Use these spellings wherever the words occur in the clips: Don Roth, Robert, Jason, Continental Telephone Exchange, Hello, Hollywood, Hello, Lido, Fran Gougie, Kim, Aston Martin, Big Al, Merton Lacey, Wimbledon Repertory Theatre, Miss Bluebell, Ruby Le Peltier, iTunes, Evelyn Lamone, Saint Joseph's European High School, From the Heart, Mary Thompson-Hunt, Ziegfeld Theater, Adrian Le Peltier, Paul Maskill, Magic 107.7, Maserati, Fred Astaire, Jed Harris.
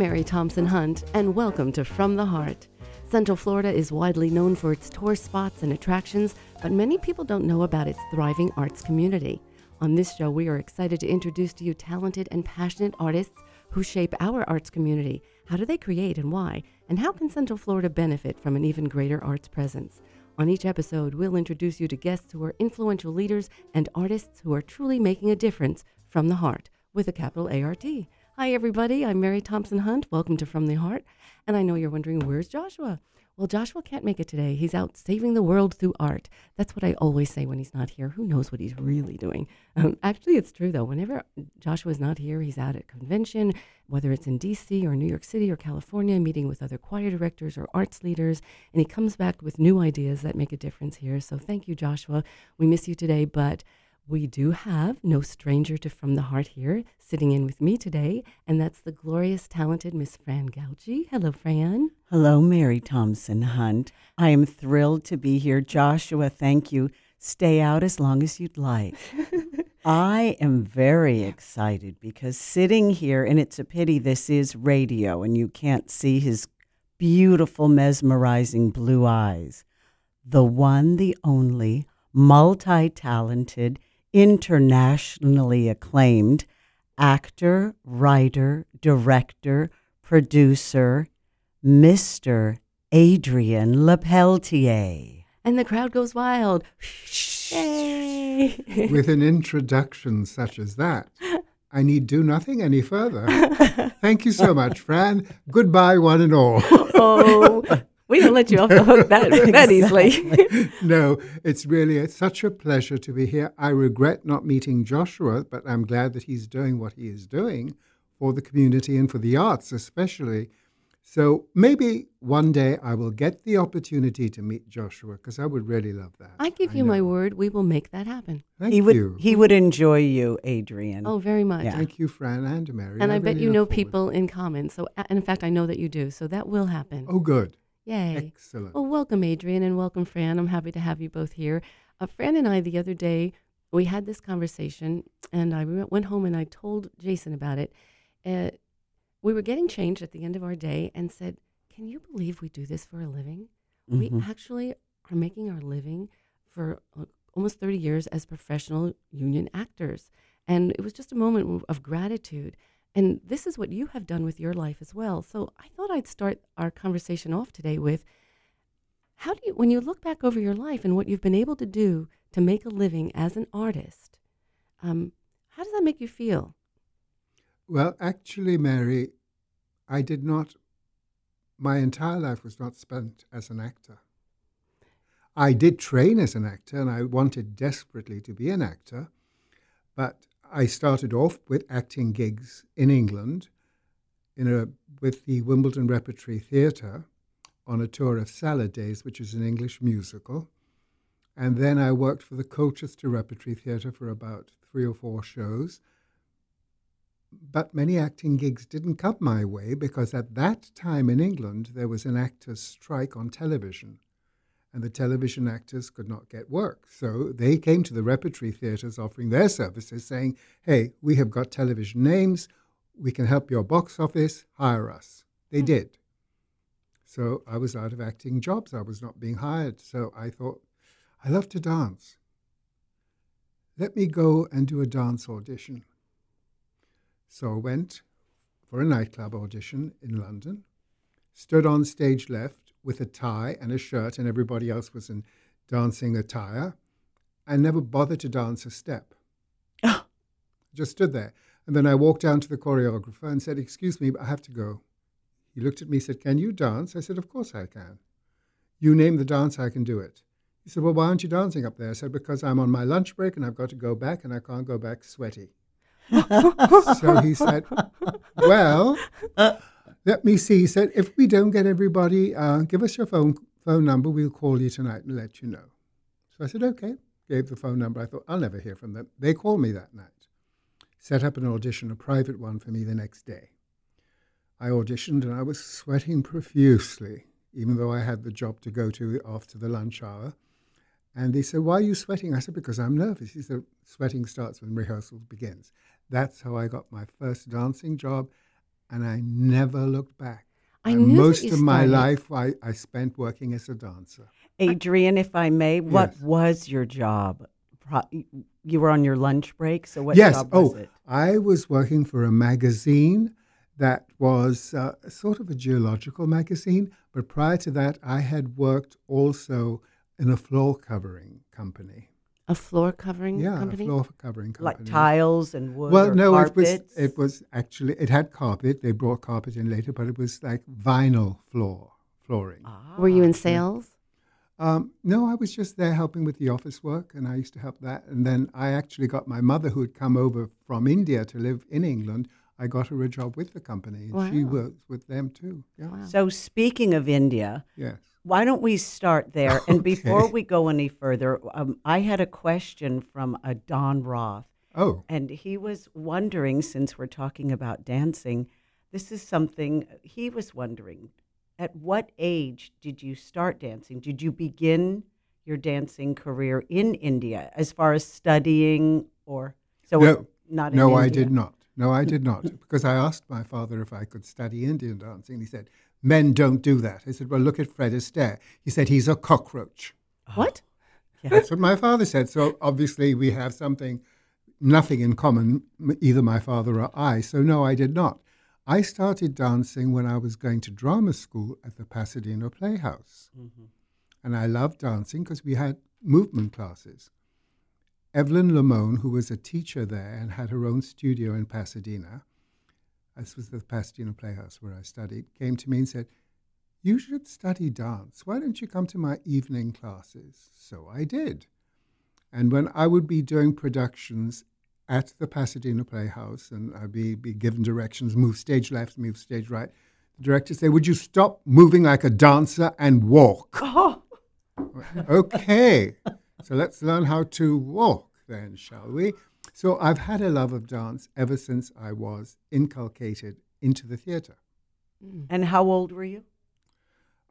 Mary Thompson-Hunt, and welcome to From the Heart. Central Florida is widely known for its tourist spots and attractions, but many people don't know about its thriving arts community. On this show, we are excited to introduce to you talented and passionate artists who shape our arts community. How do they create and why? And how can Central Florida benefit from an even greater arts presence? On each episode, we'll introduce you to guests who are influential leaders and artists who are truly making a difference from the heart, with a capital A-R-T. Hi, everybody. I'm Mary Thompson-Hunt. Welcome to From the Heart. And I know you're wondering, where's Joshua? Well, Joshua can't make it today. He's out saving the world through art. That's what I always say when he's not here. Who knows what he's really doing? Actually, it's true, though. Whenever Joshua's not here, he's out at convention, whether it's in D.C. or New York City or California, meeting with other choir directors or arts leaders. And he comes back with new ideas that make a difference here. So thank you, Joshua. We miss you today, but we do have no stranger to From the Heart here, sitting in with me today, and that's the glorious, talented Miss Fran Gougie. Hello, Fran. Hello, Mary Thompson-Hunt. I am thrilled to be here. Joshua, thank you. Stay out as long as you'd like. I am very excited because sitting here, and it's a pity this is radio and you can't see his beautiful, mesmerizing blue eyes, the one, the only, multi-talented, internationally acclaimed actor, writer, director, producer, Mr. Adrian Le Peltier. And the crowd goes wild. Yay! With an introduction such as that, I need do nothing any further. Thank you so much, Fran. Goodbye, one and all. Oh, we didn't let you off the hook that easily. No, it's really such a pleasure to be here. I regret not meeting Joshua, but I'm glad that he's doing what he is doing for the community and for the arts especially. So maybe one day I will get the opportunity to meet Joshua, because I would really love that. I give you my word, we will make that happen. Thank you. He would enjoy you, Adrian. Oh, very much. Yeah. Thank you, Fran and Mary. And I bet really you know people in common. So, and in fact, I know that you do, so that will happen. Oh, good. Yay. Excellent. Well, welcome, Adrian, and welcome, Fran. I'm happy to have you both here. Fran and I, the other day, we had this conversation, and I went home and I told Jason about it. We were getting changed at the end of our day and said, can you believe we do this for a living? Mm-hmm. We actually are making our living for almost 30 years as professional union actors. And it was just a moment of gratitude. And this is what you have done with your life as well. So I thought I'd start our conversation off today with, how do you, when you look back over your life and what you've been able to do to make a living as an artist, how does that make you feel? Well, actually, Mary, I did not, my entire life was not spent as an actor. I did train as an actor, and I wanted desperately to be an actor, but I started off with acting gigs in England with the Wimbledon Repertory Theatre on a tour of Salad Days, which is an English musical. And then I worked for the Colchester Repertory Theatre for about 3 or 4 shows. But many acting gigs didn't come my way because at that time in England, there was an actors' strike on television. And the television actors could not get work. So they came to the repertory theatres offering their services, saying, hey, we have got television names, we can help your box office, hire us. They did. So I was out of acting jobs, I was not being hired. So I thought, I love to dance. Let me go and do a dance audition. So I went for a nightclub audition in London, stood on stage left, with a tie and a shirt, and everybody else was in dancing attire, and never bothered to dance a step. Just stood there. And then I walked down to the choreographer and said, excuse me, but I have to go. He looked at me and said, can you dance? I said, of course I can. You name the dance, I can do it. He said, well, why aren't you dancing up there? I said, because I'm on my lunch break and I've got to go back, and I can't go back sweaty. So he said, well... Let me see, he said, if we don't get everybody, give us your phone number, we'll call you tonight and let you know. So I said, okay, gave the phone number. I thought, I'll never hear from them. They called me that night. Set up an audition, a private one for me the next day. I auditioned and I was sweating profusely, even though I had the job to go to after the lunch hour. And they said, why are you sweating? I said, because I'm nervous. He said, sweating starts when rehearsal begins. That's how I got my first dancing job. and I never looked back. Most of my life I spent working as a dancer. Adrian, if I may, what was your job? You were on your lunch break, so what job was it? I was working for a magazine that was sort of a geological magazine, but prior to that, I had worked also in a floor covering company. A floor covering company? Yeah, a floor covering company. Like tiles and wood carpets? It had carpet. They brought carpet in later, but it was like vinyl flooring. Ah. Were you in sales? No, I was just there helping with the office work, and I used to help that. And then I actually got my mother, who had come over from India to live in England, I got her a job with the company, and she worked with them too. Yeah. Wow. So speaking of India... Yes. Why don't we start there? Okay. And before we go any further, I had a question from Don Roth. Oh. And he was wondering, since we're talking about dancing, this is something he was wondering. At what age did you start dancing? Did you begin your dancing career in India as far as studying or... I did not. No, I did not. Because I asked my father if I could study Indian dancing. And he said... Men don't do that. I said, well, look at Fred Astaire. He said, he's a cockroach. What? Yeah. That's what my father said. So obviously we have nothing in common, either my father or I. So no, I did not. I started dancing when I was going to drama school at the Pasadena Playhouse. Mm-hmm. And I loved dancing because we had movement classes. Evelyn Lamone, who was a teacher there and had her own studio in Pasadena, this was the Pasadena Playhouse where I studied, came to me and said, you should study dance. Why don't you come to my evening classes? So I did. And when I would be doing productions at the Pasadena Playhouse and I'd be given directions, move stage left, move stage right, the director said, would you stop moving like a dancer and walk? Oh. Okay, so let's learn how to walk then, shall we? So I've had a love of dance ever since I was inculcated into the theater. And how old were you?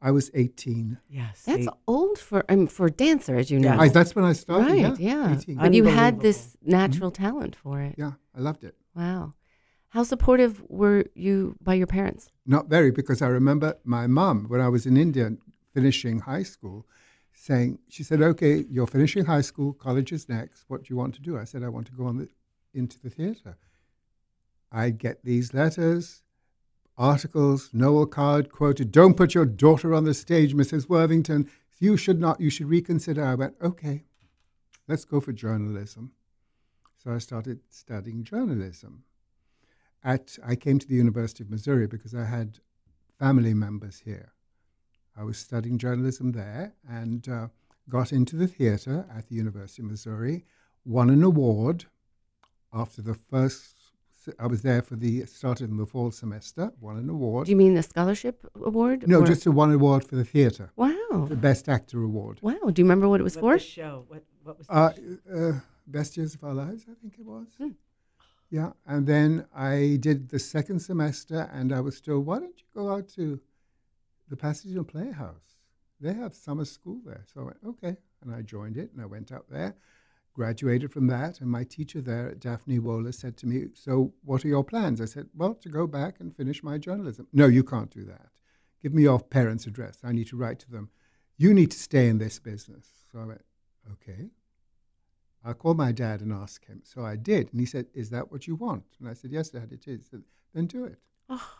I was 18. Yes. That's old for a dancer, as you know. Yeah, that's when I started. Right, yeah. And you had this natural talent for it. Yeah, I loved it. Wow. How supportive were you by your parents? Not very, because I remember my mom, when I was in India finishing high school, she said, okay, you're finishing high school, college is next, what do you want to do? I said, I want to go into the theater. I'd get these letters, articles, Noel Coward quoted, don't put your daughter on the stage, Mrs. Worthington, you should reconsider. I went, okay, let's go for journalism. So I started studying journalism. I came to the University of Missouri because I had family members here. I was studying journalism there and got into the theater at the University of Missouri, won an award after the first, I was there started in the fall semester, won an award. Do you mean the scholarship award? No, just one award for the theater. Wow. The Best Actor Award. Wow. Do you remember what it was for? The show? What was the show? Best Years of Our Lives, I think it was. Hmm. Yeah, and then I did the second semester and I was told, why don't you go out to the Pasadena Playhouse, they have summer school there. So I went, okay, and I joined it, and I went out there, graduated from that, and my teacher there, Daphne Woller, said to me, so what are your plans? I said, well, to go back and finish my journalism. No, you can't do that. Give me your parents' address. I need to write to them. You need to stay in this business. So I went, okay. I'll call my dad and ask him. So I did, and he said, is that what you want? And I said, yes, Dad, it is. He said, then do it. Oh.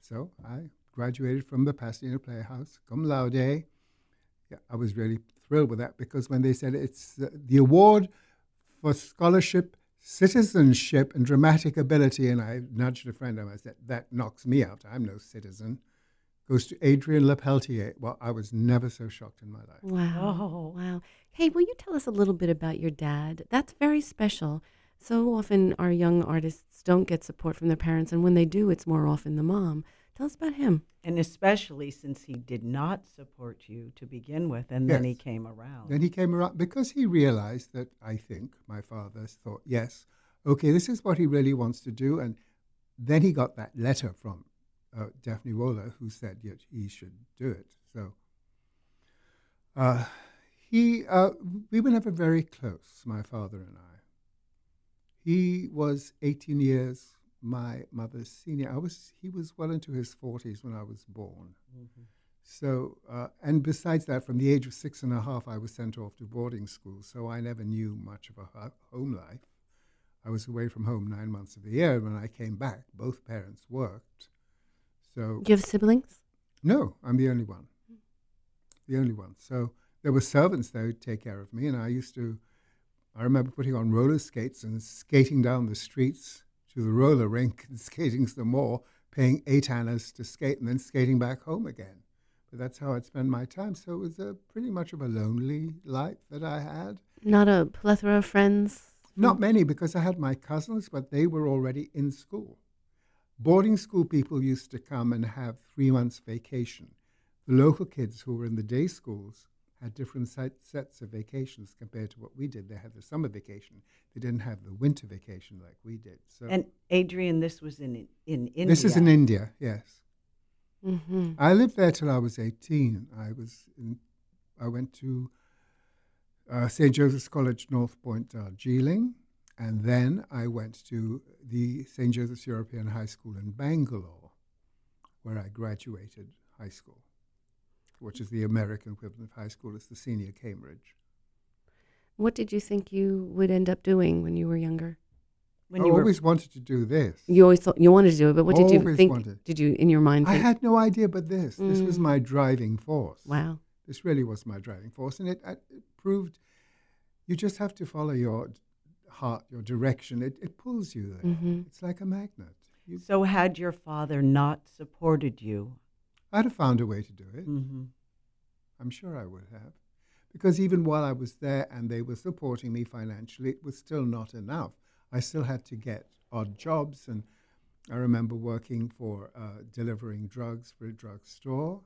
So I graduated from the Pasadena Playhouse, cum laude. Yeah, I was really thrilled with that because when they said it's the award for scholarship, citizenship, and dramatic ability, and I nudged a friend and I said, that knocks me out. I'm no citizen. Goes to Adrian Le Peltier. Well, I was never so shocked in my life. Wow. Wow. Hey, will you tell us a little bit about your dad? That's very special. So often our young artists don't get support from their parents, and when they do, it's more often the mom. Tell us about him. And especially since he did not support you to begin with, and then he came around. Then he came around because he realized that, I think, my father thought, yes, okay, this is what he really wants to do. And then he got that letter from Daphne Woller who said that he should do it. So we were never very close, my father and I. He was 18 years my mother's senior. He was well into his 40s when I was born. Mm-hmm. So, and besides that, from the age of 6.5, I was sent off to boarding school, so I never knew much of a home life. I was away from home 9 months of the year. When I came back, both parents worked. So, do you have siblings? No, I'm the only one. The only one. So there were servants there who'd take care of me, and I remember putting on roller skates and skating down the streets to the roller rink and skating some more, paying 8 annas to skate, and then skating back home again. But that's how I'd spend my time. So it was pretty much of a lonely life that I had. Not a plethora of friends? Not many, because I had my cousins, but they were already in school. Boarding school people used to come and have 3 months vacation. The local kids who were in the day schools had different sets of vacations compared to what we did. They had the summer vacation. They didn't have the winter vacation like we did. So, and Adrian, this was in India. This is in India, yes. Mm-hmm. I lived there till I was 18. I went to Saint Joseph's College, North Point, Darjeeling, and then I went to the Saint Joseph's European High School in Bangalore, where I graduated high school, which is the American equivalent of high school. It's the senior Cambridge. What did you think you would end up doing when you were younger? I always wanted to do this. You always thought you wanted to do it, but what did you think? Did you, in your mind, think? I had no idea but this. This was my driving force. Wow. This really was my driving force, and it proved you just have to follow your heart, your direction. It pulls you there. Mm-hmm. It's like a magnet. So had your father not supported you, I'd have found a way to do it. Mm-hmm. I'm sure I would have. Because even while I was there and they were supporting me financially, it was still not enough. I still had to get odd jobs, and I remember working for delivering drugs for a drugstore.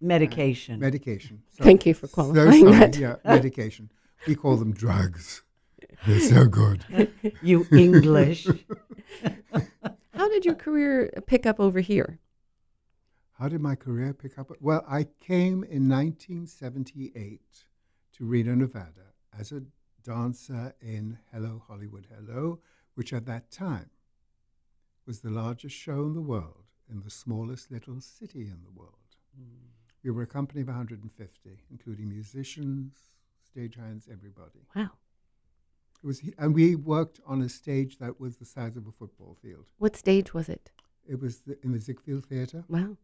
Medication. Medication. Sorry. Thank you for qualifying that. Yeah, medication. We call them drugs. They're so good. You English. How did your career pick up over here? How did my career pick up? Well, I came in 1978 to Reno, Nevada as a dancer in Hello, Hollywood, Hello, which at that time was the largest show in the world in the smallest little city in the world. Mm. We were a company of 150, including musicians, stagehands, everybody. Wow. It was, and we worked on a stage that was the size of a football field. What stage was it? It was in the Ziegfeld Theater. Wow.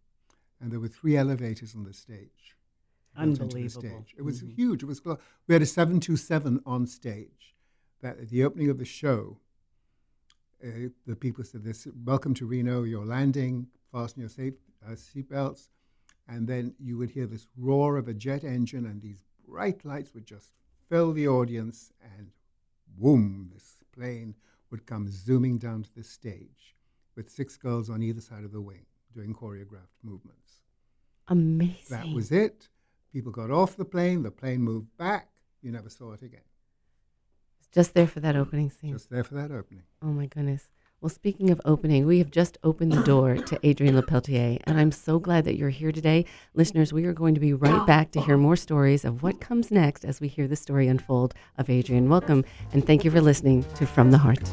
And there were 3 elevators on the stage. Unbelievable. The stage. It was huge. It was we had a 727 on stage. That at the opening of the show, the people said, "Welcome to Reno, you're landing, fasten your seatbelts." And then you would hear this roar of a jet engine, and these bright lights would just fill the audience, and boom, this plane would come zooming down to the stage with 6 girls on either side of the wing, doing choreographed movements. Amazing. That was it. People got off the plane moved back. You never saw it again. Just there for that opening scene. Just there for that opening. Oh, my goodness. Well, speaking of opening, we have just opened the door to Adrian Le Peltier, and I'm so glad that you're here today. Listeners, we are going to be right back to hear more stories of what comes next as we hear the story unfold of Adrian. Welcome, and thank you for listening to From the Heart.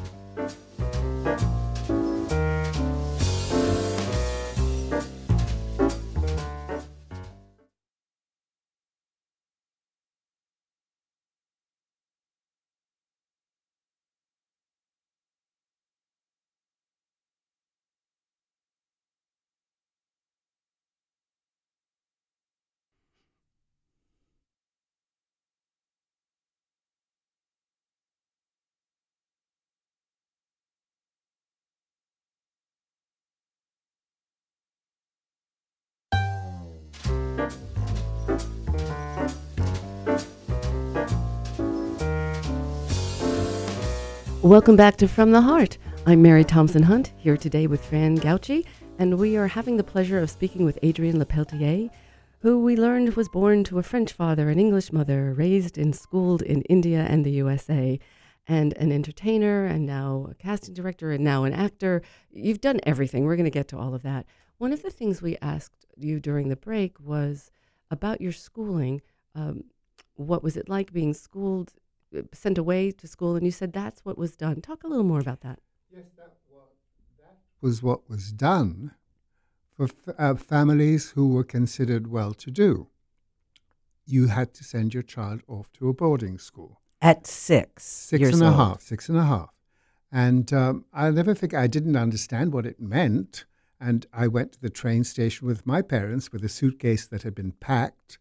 Welcome back to From the Heart. I'm Mary Thompson-Hunt, here today with Fran Gougie, and we are having the pleasure of speaking with Adrian Le Peltier, who we learned was born to a French father, an English mother, raised and schooled in India and the USA, and an entertainer, and now a casting director, and now an actor. You've done everything. We're going to get to all of that. One of the things we asked you during the break was about your schooling. What was it like being schooled, sent away to school, and you said that's what was done. Talk a little more about that. Yes, that was. That was what was done for families who were considered well-to-do. You had to send your child off to a boarding school. At six and a half. And I'll never forget, I didn't understand what it meant. And I went to the train station with my parents with a suitcase that had been packed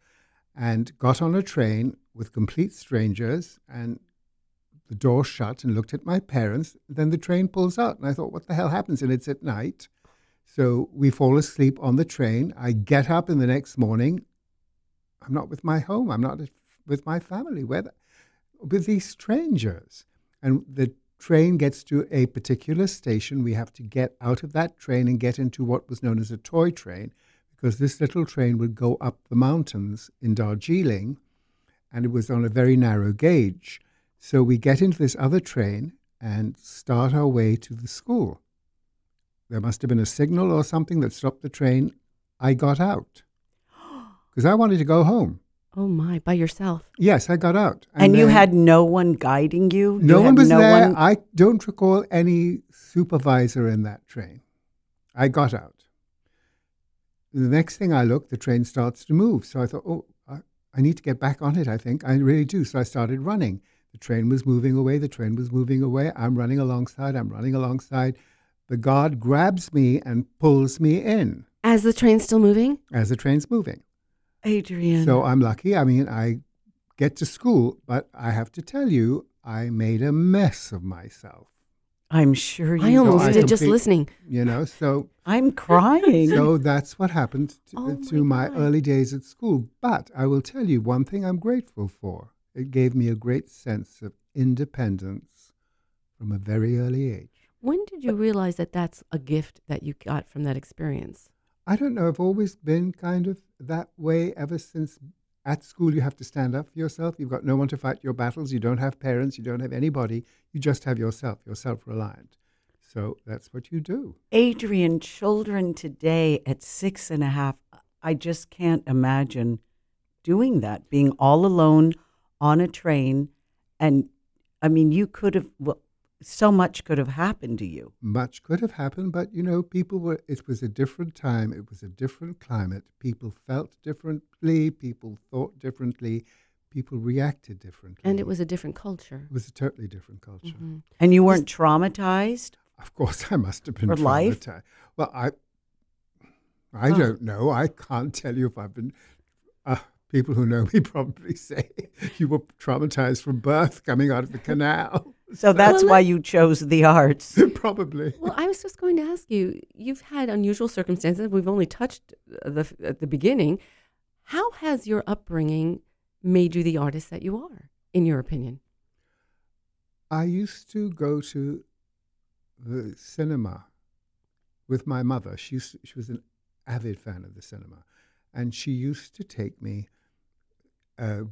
and got on a train with complete strangers, and the door shut, and looked at my parents. Then the train pulls out and I thought, what the hell happens? And it's at night. So we fall asleep on the train. I get up in the next morning. I'm not with my home. I'm not with my family. With these strangers. And the train gets to a particular station. We have to get out of that train and get into what was known as a toy train, because this little train would go up the mountains in Darjeeling, and it was on a very narrow gauge. So we get into this other train and start our way to the school. There must have been a signal or something that stopped the train. I got out because I wanted to go home. Oh my, by yourself? Yes, I got out. And you had no one guiding you? No one was there. I don't recall any supervisor in that train. I got out. The next thing I looked, the train starts to move. So I thought, oh, I need to get back on it, I think. I really do. So I started running. The train was moving away. I'm running alongside. The guard grabs me and pulls me in. As the train's still moving? As the train's moving. Adrian. So I'm lucky. I mean, I get to school, but I have to tell you, I made a mess of myself. I'm sure you almost did just listening. You know, so. I'm crying. So that's what happened to my early days at school. But I will tell you one thing I'm grateful for. It gave me a great sense of independence from a very early age. When did you realize that that's a gift that you got from that experience? I don't know. I've always been kind of that way ever since. At school, you have to stand up for yourself. You've got no one to fight your battles. You don't have parents. You don't have anybody. You just have yourself. You're self-reliant. So that's what you do. Adrian, children today at 6.5, I just can't imagine doing that, being all alone on a train. And, I mean, you could have... Well, so much could have happened to you. Much could have happened, but, you know, people were, it was a different time. It was a different climate. People felt differently. People thought differently. People reacted differently. And it was a different culture. It was a totally different culture. Mm-hmm. And you weren't traumatized? Of course I must have been traumatized. Life? Well, I don't know. I can't tell you if I've been... people who know me probably say you were traumatized from birth coming out of the canal. So that's why you chose the arts. Probably. Well, I was just going to ask you, you've had unusual circumstances. We've only touched at the beginning. How has your upbringing made you the artist that you are, in your opinion? I used to go to the cinema with my mother. She was an avid fan of the cinema. And she used to take me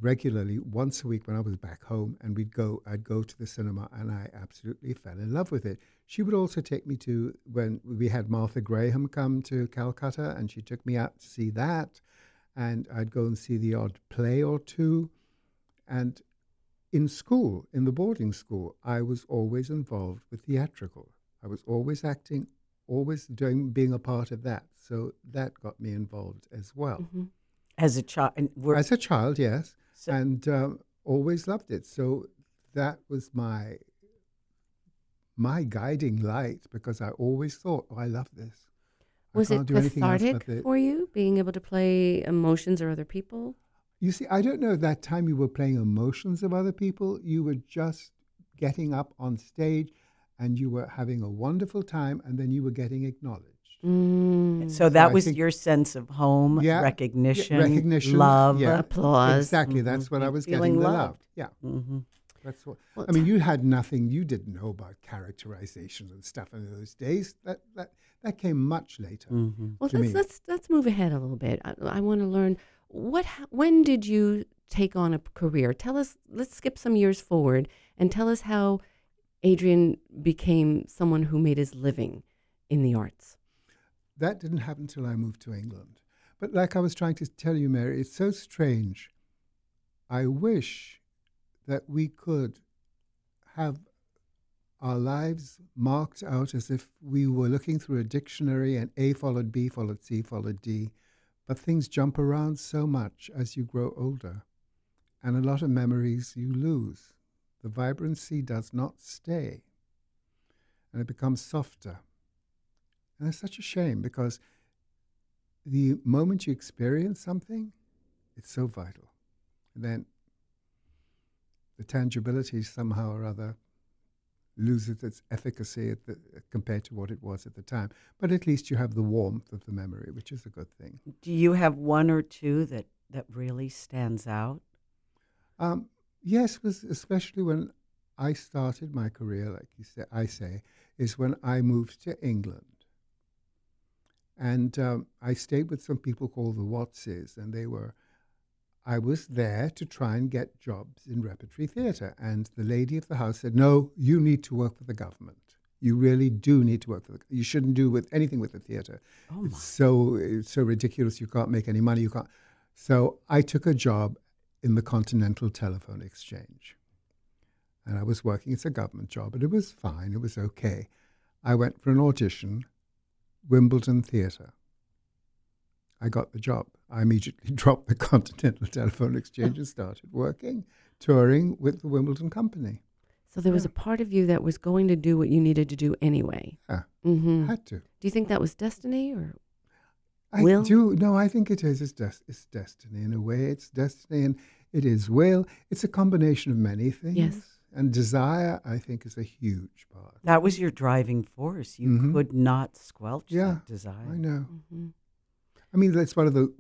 regularly, once a week when I was back home, and I'd go to the cinema, and I absolutely fell in love with it. She would also take me to, when we had Martha Graham come to Calcutta, and she took me out to see that, and I'd go and see the odd play or two. And in school, in the boarding school, I was always involved with theatrical. I was always acting, always being a part of that. So that got me involved as well. Mm-hmm. As a child, yes, so, and always loved it. So that was my guiding light, because I always thought, oh, I love this. Was it cathartic for you, being able to play emotions or other people? You see, I don't know, that time you were playing emotions of other people. You were just getting up on stage, and you were having a wonderful time, and then you were getting acknowledged. Mm. So that was your sense of home, recognition, love, applause. Exactly, that's what I was getting, the love. Yeah. Mm-hmm. That's what. Well, I mean, you had nothing, you didn't know about characterization and stuff in those days. That came much later. Mm-hmm. Well, let's move ahead a little bit. I want to learn, when did you take on a career? Tell us, let's skip some years forward and tell us how Adrian became someone who made his living in the arts. That didn't happen till I moved to England. But like I was trying to tell you, Mary, it's so strange. I wish that we could have our lives marked out as if we were looking through a dictionary and A followed B followed C followed D. But things jump around so much as you grow older, and a lot of memories you lose. The vibrancy does not stay, and it becomes softer. And it's such a shame, because the moment you experience something, it's so vital. And then the tangibility somehow or other loses its efficacy compared to what it was at the time. But at least you have the warmth of the memory, which is a good thing. Do you have one or two that really stands out? Yes, especially when I started my career, like you said, is when I moved to England. And I stayed with some people called the Wattses, and I was there to try and get jobs in repertory theatre. And the lady of the house said, no, you need to work for the government. You really do need to work for you shouldn't do anything with the theatre. Oh, it's so ridiculous, you can't make any money, you can't. So I took a job in the Continental Telephone Exchange. And I was working, it's a government job, but it was fine, it was okay. I went for an audition, Wimbledon Theatre. I got the job. I immediately dropped the Continental Telephone Exchange and started working, touring with the Wimbledon Company. So there was a part of you that was going to do what you needed to do anyway. Yeah, had to. Do you think that was destiny or will? I do. No, I think it is. It's destiny in a way. It's destiny and it is will. It's a combination of many things. Yes. And desire, I think, is a huge part. That was your driving force. You could not squelch that desire. I know. Mm-hmm. I mean, that's one of the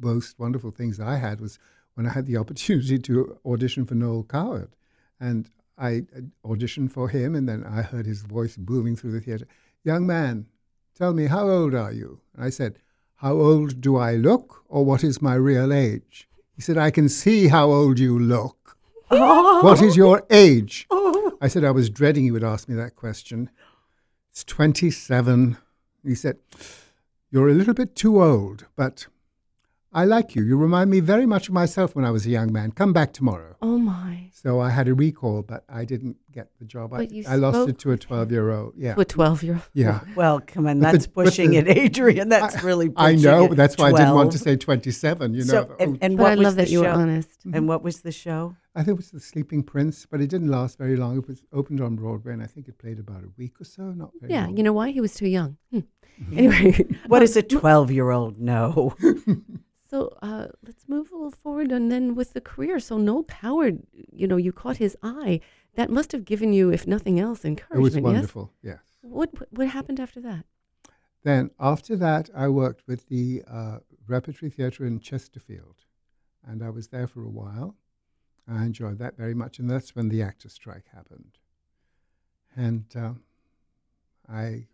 most wonderful things I had was when I had the opportunity to audition for Noël Coward, and I auditioned for him, and then I heard his voice booming through the theater. Young man, tell me, how old are you? And I said, how old do I look, or what is my real age? He said, I can see how old you look. Oh. What is your age? Oh. I said, I was dreading you would ask me that question. It's 27. He said, you're a little bit too old, but I like you. You remind me very much of myself when I was a young man. Come back tomorrow. Oh, my. So I had a recall, but I didn't get the job. But I lost it to a 12-year-old. Yeah. To a 12-year-old? Yeah. Well, come on, that's pushing it, Adrian. That's really pushing it. I know. That's why I didn't want to say 27, you know. So, but I love that you were honest. Mm-hmm. And what was the show? I think it was The Sleeping Prince, but it didn't last very long. It was opened on Broadway, and I think it played about a week or so. Not very long. You know why? He was too young. Anyway. What does a 12-year-old know? So let's move a little forward, and then with the career. So Noel Coward, you caught his eye. That must have given you, if nothing else, encouragement. It was wonderful, yes. What happened after that? Then after that, I worked with the Repertory Theatre in Chesterfield, and I was there for a while. I enjoyed that very much, and that's when the actor strike happened. And I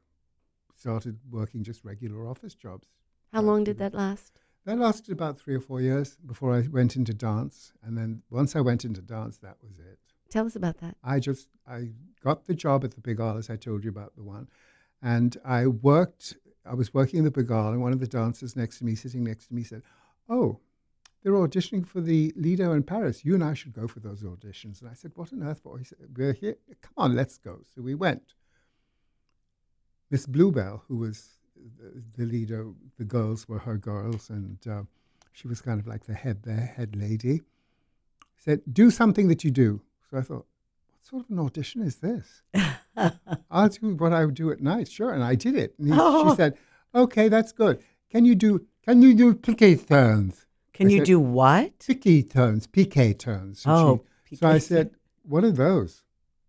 started working just regular office jobs. How long did that last? That lasted about 3 or 4 years before I went into dance. And then once I went into dance, that was it. Tell us about that. I got the job at the Big Al, as I told you about the one. And I was working in the Big Al, and one of the dancers sitting next to me, said, oh, they're auditioning for the Lido in Paris. You and I should go for those auditions. And I said, what on earth for? He said, we're here. Come on, let's go. So we went. Miss Bluebell, who was the Lido, the girls were her girls, and she was kind of like their head lady, said, do something that you do. So I thought, what sort of an audition is this? I'll do what I would do at night, sure. And I did it. And she said, okay, that's good. Can you do piquet turns? Do what? Piquet turns. So I said, what are those?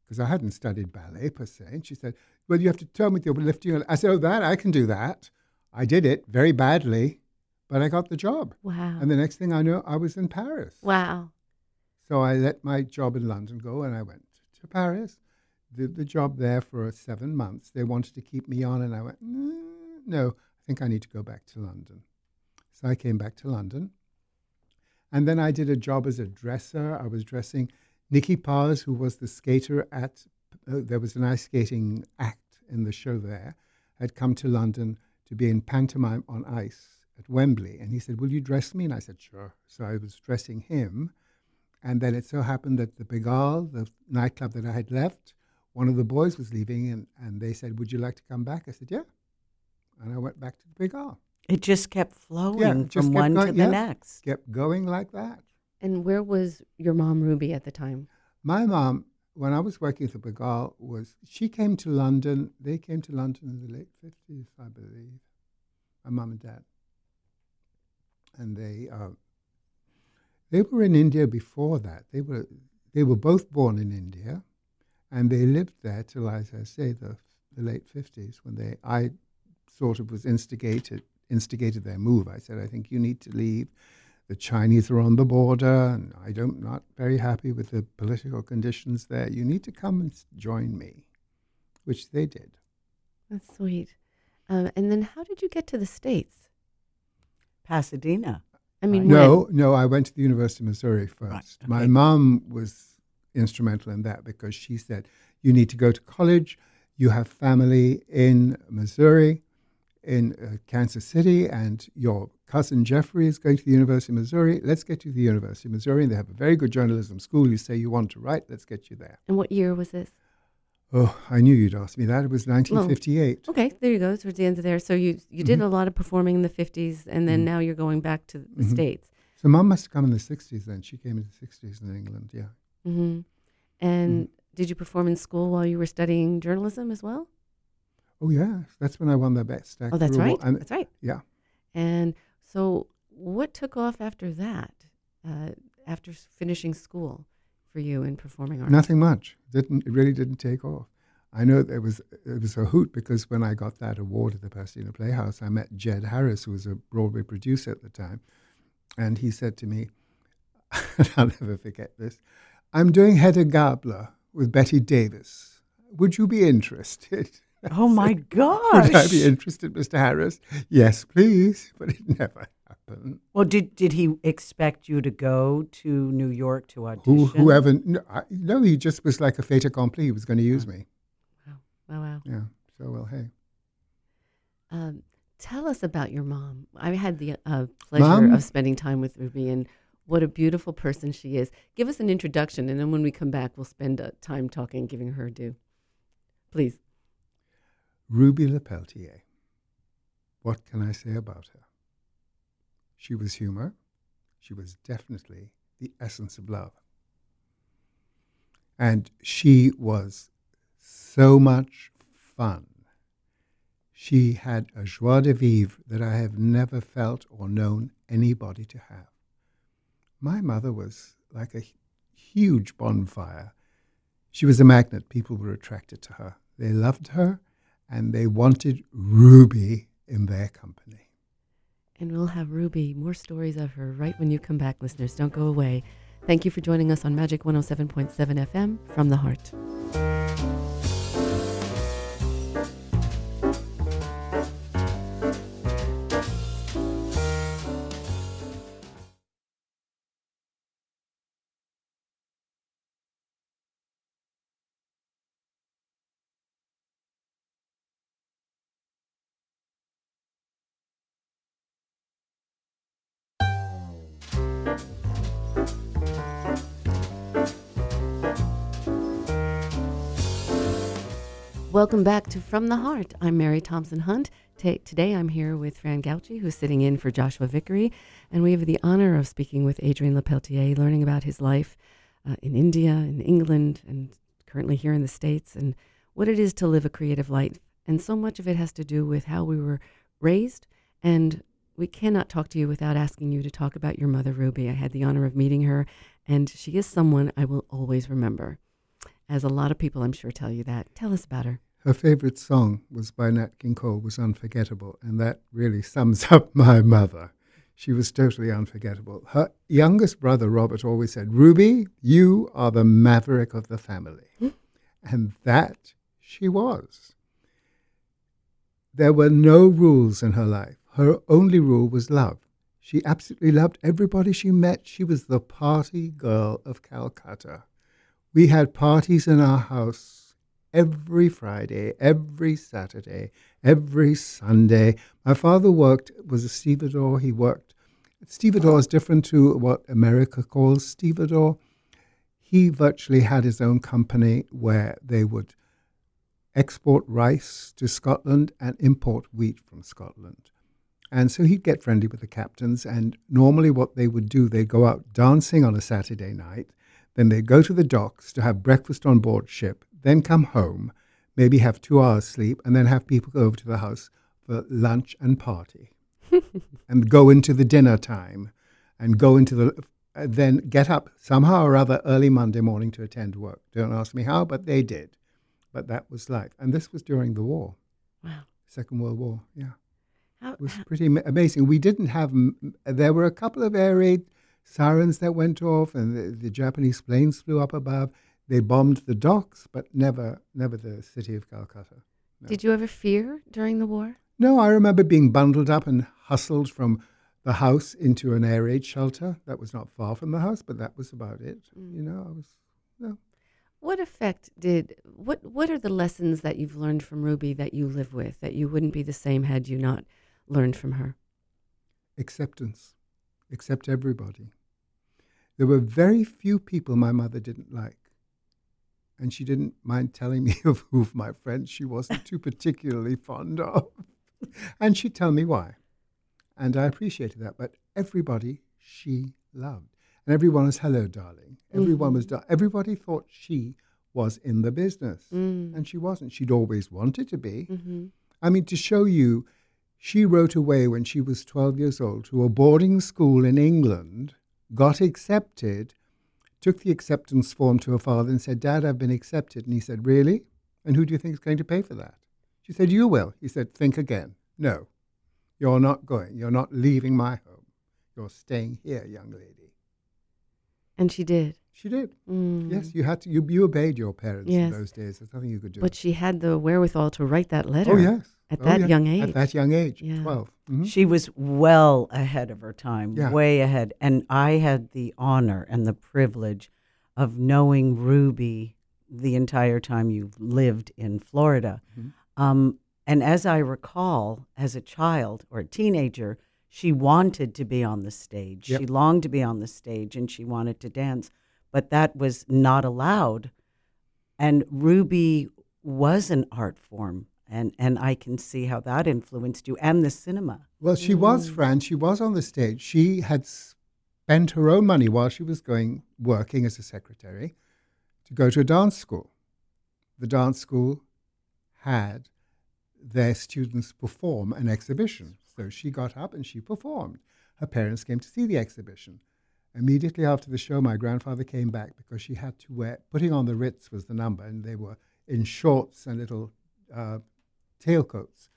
Because I hadn't studied ballet per se. And she said, well, you have to turn with your lifting. I said, I can do that. I did it very badly, but I got the job. Wow. And the next thing I know, I was in Paris. Wow. So I let my job in London go, and I went to Paris, did the job there for 7 months. They wanted to keep me on, and I went, no, I think I need to go back to London. So I came back to London, and then I did a job as a dresser. I was dressing Nikki Paws, who was the skater at there was an ice skating act in the show there, had come to London to be in pantomime on ice at Wembley. And he said, will you dress me? And I said, sure. So I was dressing him. And then it so happened that the Big Al, the nightclub that I had left, one of the boys was leaving, and they said, would you like to come back? I said, yeah. And I went back to the Big Al. It just kept flowing from one to the next. Kept going like that. And where was your mom, Ruby, at the time? My mom, when I was working at the Big Al, she came to London. They came to London in the late 50s, I believe, my mom and dad. And they were in India before that. They were both born in India, and they lived there till, as I say, the late 50s, when I sort of was instigated their move. I said, I think you need to leave. The Chinese are on the border, and I'm not very happy with the political conditions there. You need to come and join me, which they did. That's sweet. And then how did you get to the States? Pasadena. I mean, no, I went to the University of Missouri first. Right, okay. My mom was instrumental in that because she said, you need to go to college. You have family in Missouri, in Kansas City, and your cousin Jeffrey is going to the University of Missouri. Let's get you to the University of Missouri. And they have a very good journalism school. You say you want to write. Let's get you there. And what year was this? Oh, I knew you'd ask me that. It was 1958. Well, okay, there you go. Towards the end of there. So you did a lot of performing in the 50s, and then now you're going back to the States. So Mom must have come in the 60s then. She came in the 60s in England, yeah. Mm-hmm. And did you perform in school while you were studying journalism as well? Oh, yeah. That's when I won the Best Act. Oh, that's right. That's right. Yeah. And so what took off after that, after finishing school? For you in performing arts? Nothing much. It really didn't take off. I know it was a hoot because when I got that award at the Pasadena Playhouse, I met Jed Harris, who was a Broadway producer at the time, and he said to me, and I'll never forget this, I'm doing Hedda Gabler with Betty Davis. Would you be interested? Oh, my gosh. Would I be interested, Mr. Harris? Yes, please. But it never happened. Well, did he expect you to go to New York to audition? Whoever. No, he just was like a fait accompli. He was going to use me. Wow. Oh, wow. Yeah. So, well, hey. Tell us about your mom. I had the pleasure of spending time with Ruby, and what a beautiful person she is. Give us an introduction, and then when we come back, we'll spend time talking and giving her a due. Please. Ruby Le Peltier. What can I say about her? She was humor. She was definitely the essence of love. And she was so much fun. She had a joie de vivre that I have never felt or known anybody to have. My mother was like a huge bonfire. She was a magnet. People were attracted to her. They loved her. And they wanted Ruby in their company. And we'll have Ruby, more stories of her, right when you come back, listeners. Don't go away. Thank you for joining us on Magic 107.7 FM, From the Heart. Welcome back to From the Heart. I'm Mary Thompson-Hunt. Today I'm here with Fran Gougie, who's sitting in for Joshua Vickery, and we have the honor of speaking with Adrian Le Peltier, learning about his life in India, in England, and currently here in the States, and what it is to live a creative life. And so much of it has to do with how we were raised, and we cannot talk to you without asking you to talk about your mother, Ruby. I had the honor of meeting her, and she is someone I will always remember. As a lot of people, I'm sure, tell you that. Tell us about her. Her favorite song was by Nat King Cole, was Unforgettable, and that really sums up my mother. She was totally unforgettable. Her youngest brother, Robert, always said, Ruby, you are the maverick of the family. And that she was. There were no rules in her life. Her only rule was love. She absolutely loved everybody she met. She was the party girl of Calcutta. We had parties in our house. Every Friday, every Saturday, every Sunday. My father was a stevedore. He worked. Stevedore is different to what America calls stevedore. He virtually had his own company where they would export rice to Scotland and import wheat from Scotland. And so he'd get friendly with the captains, and normally what they would do, they'd go out dancing on a Saturday night, then they'd go to the docks to have breakfast on board ship, then come home, maybe have 2 hours sleep, and then have people go over to the house for lunch and party, and go into the dinner time, and go into the... Then get up somehow or other early Monday morning to attend work. Don't ask me how, but they did. But that was life. And this was during the war. Wow. Second World War, yeah. It was pretty amazing. We didn't have, there were a couple of air raid sirens that went off, and the Japanese planes flew up above. They bombed the docks, but never the city of Calcutta. No. Did you ever fear during the war? No, I remember being bundled up and hustled from the house into an air raid shelter. That was not far from the house, but that was about it. You know, I was, no. What effect did, what are the lessons that you've learned from Ruby that you live with, that you wouldn't be the same had you not learned from her? Acceptance. Accept everybody. There were very few people my mother didn't like. And she didn't mind telling me of who of my friends she wasn't too particularly fond of. And she'd tell me why. And I appreciated that. But everybody she loved. And everyone was, hello, darling. Everyone was, everybody thought she was in the business. And she wasn't. She'd always wanted to be. I mean, to show you, she wrote away when she was 12 years old to a boarding school in England, got accepted, took the acceptance form to her father and said, Dad, I've been accepted. And he said, really? And who do you think is going to pay for that? She said, you will. He said, think again. No. You're not going. You're not leaving my home. You're staying here, young lady. And she did. She did. Yes, you had to. You obeyed your parents in those days. There's nothing you could do. But she had the wherewithal to write that letter. Oh, yes. At that young age. At that young age, 12. She was well ahead of her time, way ahead. And I had the honor and the privilege of knowing Ruby the entire time you lived in Florida. And as I recall, as a child or a teenager, she wanted to be on the stage. She longed to be on the stage, and she wanted to dance. But that was not allowed. And Ruby was an art form, and I can see how that influenced you and the cinema. Well, she was, Fran. She was on the stage. She had spent her own money while she was working as a secretary to go to a dance school. The dance school had their students perform an exhibition. So she got up and she performed. Her parents came to see the exhibition. Immediately after the show, my grandfather came back because she had to wear, putting on the Ritz was the number, and they were in shorts and little tailcoats.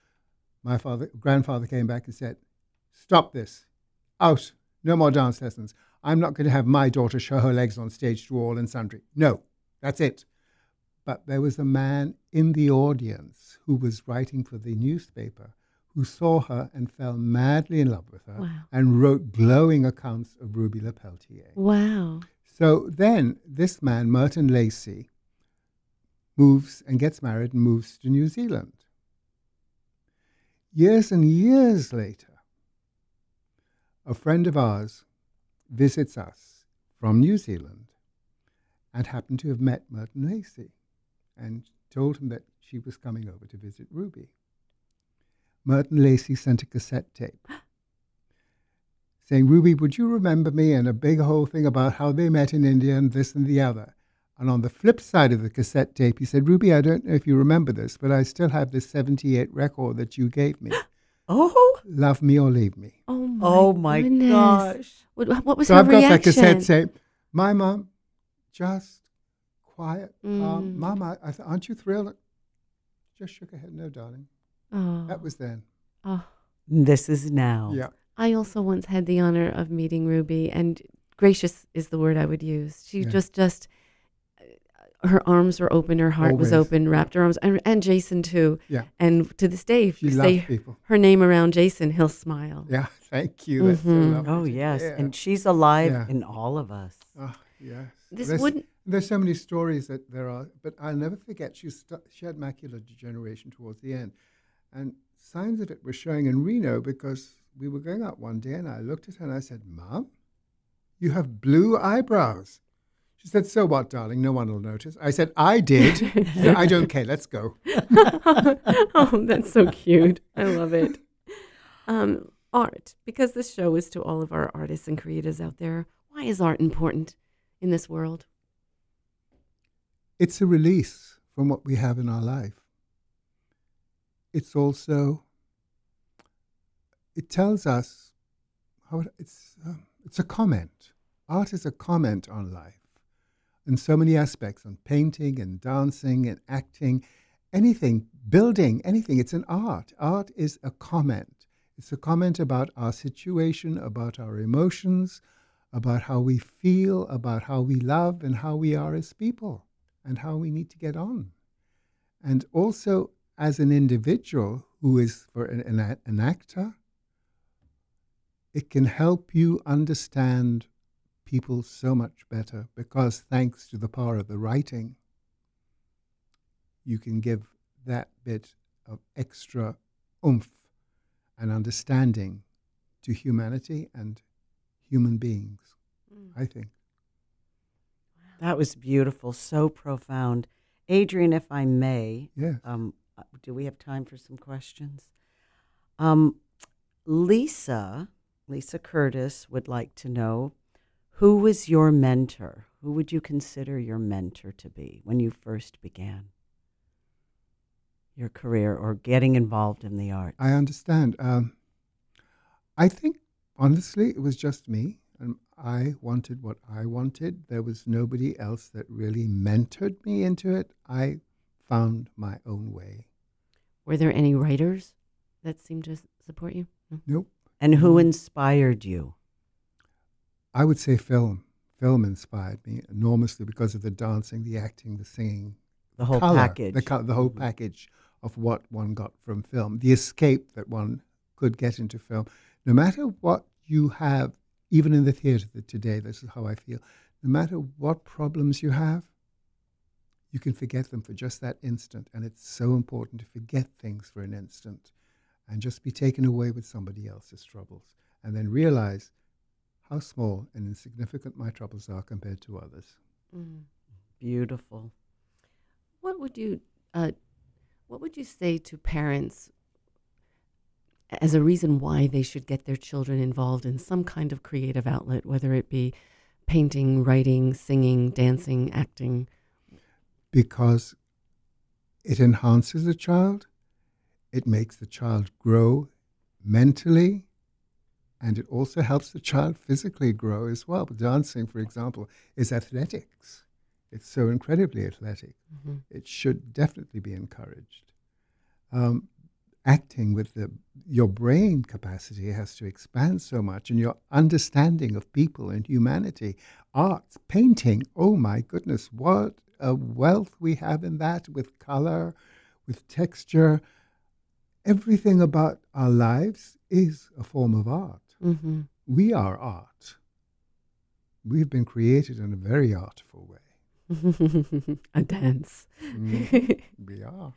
My grandfather came back and said, stop this, out, no more dance lessons. I'm not going to have my daughter show her legs on stage to all and sundry. No, that's it. But there was a man in the audience who was writing for the newspaper who saw her and fell madly in love with her and wrote glowing accounts of Ruby Le Peltier. Wow. So then this man, Merton Lacey, moves and gets married and moves to New Zealand. Years and years later, a friend of ours visits us from New Zealand and happened to have met Merton Lacey and told him that she was coming over to visit Ruby. Merton Lacey sent a cassette tape saying, Ruby, would you remember me? And a big whole thing about how they met in India and this and the other. And on the flip side of the cassette tape, he said, Ruby, I don't know if you remember this, but I still have this 78 record that you gave me. Oh! Love Me or Leave Me. Oh my gosh. What was so her reaction? So I've got that cassette tape. My mom, just quiet. Mom, aren't you thrilled? Just shook her head. No, darling. Oh. That was then. Oh. This is now. Yeah. I also once had the honor of meeting Ruby, and gracious is the word I would use. She just her arms were open, her heart was open, wrapped her arms, and Jason too. Yeah. And to this day, if you say her name around Jason, he'll smile. Yeah, thank you. That's so and she's alive in all of us. Oh, yes. There's so many stories that there are, but I'll never forget, she had macular degeneration towards the end. And signs of it were showing in Reno because we were going out one day and I looked at her and I said, Mom, you have blue eyebrows. She said, so what, darling? No one will notice. I said, I did. Said, I don't care. Let's go. Oh, that's so cute. I love it. Art, because this show is to all of our artists and creators out there, why is art important in this world? It's a release from what we have in our life. It's also, it tells us, how it's a comment. Art is a comment on life in so many aspects, on painting and dancing and acting, anything, building, anything. It's an art. Art is a comment. It's a comment about our situation, about our emotions, about how we feel, about how we love and how we are as people and how we need to get on. And also as an individual who is an actor, it can help you understand people so much better because thanks to the power of the writing, you can give that bit of extra oomph and understanding to humanity and human beings, I think. That was beautiful, so profound. Adrian, if I may, yes. Do we have time for some questions? Lisa Curtis would like to know, who was your mentor? Who would you consider your mentor to be when you first began your career or getting involved in the arts? I understand. I think, honestly, it was just me. And I wanted what I wanted. There was nobody else that really mentored me into it. I found my own way. Were there any writers that seemed to support you? Nope. And who inspired you? I would say film. Film inspired me enormously because of the dancing, the acting, the singing. The whole package. The whole package of what one got from film. The escape that one could get into film. No matter what you have, even in the theater today, this is how I feel, no matter what problems you have, you can forget them for just that instant. And it's so important to forget things for an instant and just be taken away with somebody else's troubles and then realize how small and insignificant my troubles are compared to others. Mm. Beautiful. What would you say to parents as a reason why they should get their children involved in some kind of creative outlet, whether it be painting, writing, singing, dancing, acting? Because it enhances the child, it makes the child grow mentally, and it also helps the child physically grow as well. Dancing, for example, is athletics. It's so incredibly athletic. Mm-hmm. It should definitely be encouraged. Acting with your brain capacity has to expand so much, and your understanding of people and humanity, arts, painting, oh my goodness, what a wealth we have in that with color, with texture. Everything about our lives is a form of art. Mm-hmm. We are art. We've been created in a very artful way. A dance. We are.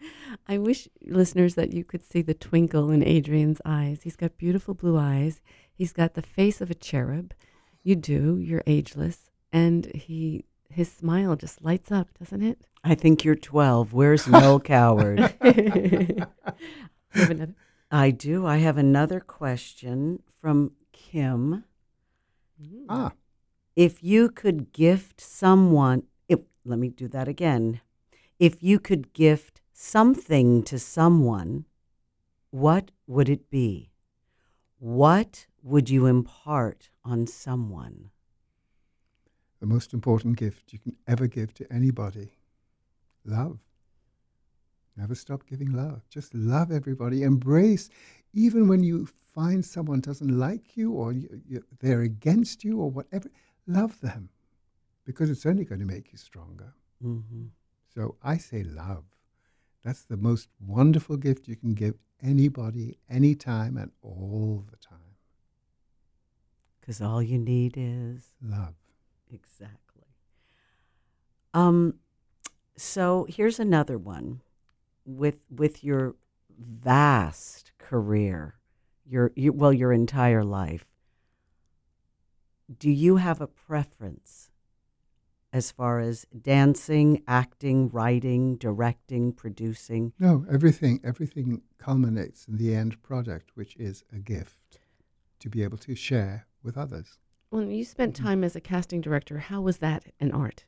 I wish, listeners, that you could see the twinkle in Adrian's eyes. He's got beautiful blue eyes. He's got the face of a cherub. You do. You're ageless. And his smile just lights up, doesn't it? I think you're 12. Where's Noël Coward? You have another? I do. I have another question from Kim. Mm. Ah. If you could gift someone... Let me do that again. If you could gift something to someone, what would it be? What would you impart on someone? The most important gift you can ever give to anybody, love. Never stop giving love. Just love everybody. Embrace, even when you find someone doesn't like you or they're against you or whatever, love them. Because it's only going to make you stronger. Mm-hmm. So I say love. That's the most wonderful gift you can give anybody, anytime, and all the time. Because all you need is... love. Exactly. So here's another one. With your vast career, your entire life, do you have a preference as far as dancing, acting, writing, directing, producing? No, everything culminates in the end product, which is a gift to be able to share with others. When you spent time as a casting director, how was that an art?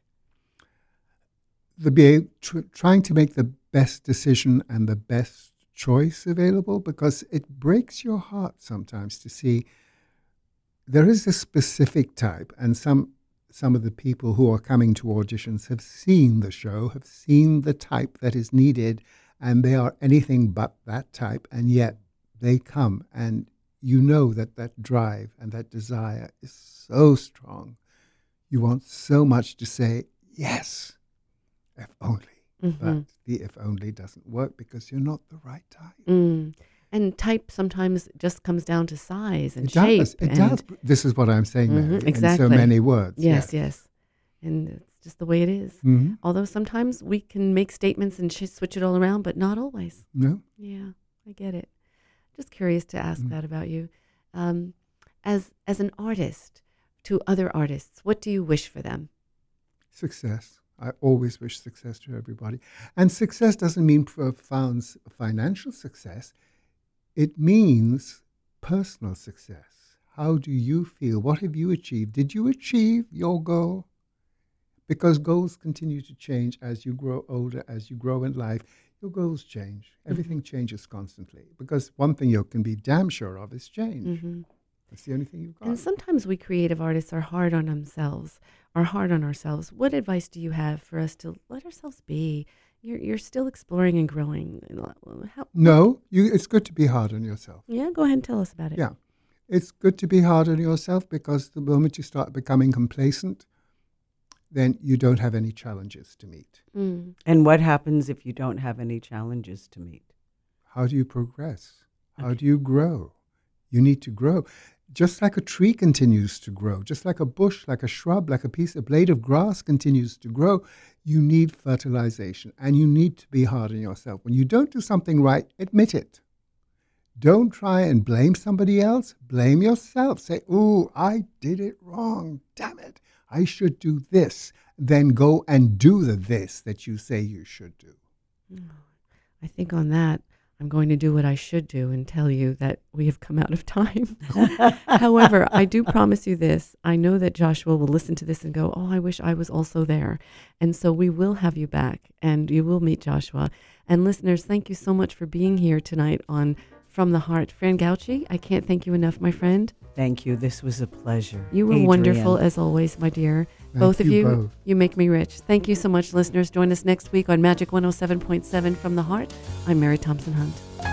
Trying to make the best decision and the best choice available, because it breaks your heart sometimes to see there is a specific type, and some of the people who are coming to auditions have seen the show, have seen the type that is needed, and they are anything but that type, and yet they come, and you know that drive and that desire is so strong. You want so much to say, yes, if only. Mm-hmm. But the if only doesn't work because you're not the right type. Mm. And type sometimes just comes down to size and shape. It does. This is what I'm saying, Mary, mm-hmm, exactly. In so many words. Yes. And it's just the way it is. Mm-hmm. Although sometimes we can make statements and switch it all around, but not always. No. Yeah, I get it. Just curious to ask that about you. As an artist to other artists, what do you wish for them? Success. I always wish success to everybody. And success doesn't mean profound financial success. It means personal success. How do you feel? What have you achieved? Did you achieve your goal? Because goals continue to change as you grow older, as you grow in life. Your goals change. Everything changes constantly. Because one thing you can be damn sure of is change. Mm-hmm. That's the only thing you've got. And sometimes we creative artists are hard on themselves, are hard on ourselves. What advice do you have for us to let ourselves be? You're still exploring and growing. It's good to be hard on yourself. Yeah, go ahead and tell us about it. Yeah, it's good to be hard on yourself because the moment you start becoming complacent, then you don't have any challenges to meet. Mm. And what happens if you don't have any challenges to meet? How do you progress? Okay. How do you grow? You need to grow. Just like a tree continues to grow, just like a bush, like a shrub, like a blade of grass continues to grow, you need fertilization and you need to be hard on yourself. When you don't do something right, admit it. Don't try and blame somebody else. Blame yourself. Say, "Oh, I did it wrong. Damn it. I should do this." Then go and do the this that you say you should do. I think on that, I'm going to do what I should do and tell you that we have come out of time. However, I do promise you this. I know that Joshua will listen to this and go, "Oh, I wish I was also there." And so we will have you back and you will meet Joshua. And listeners, thank you so much for being here tonight on From the Heart. Fran Gougie, I can't thank you enough, my friend. Thank you. This was a pleasure. You were Adrian. Wonderful as always, my dear. Both of you, you make me rich. Thank you so much, listeners. Join us next week on Magic 107.7 From the Heart. I'm Mary Thompson-Hunt.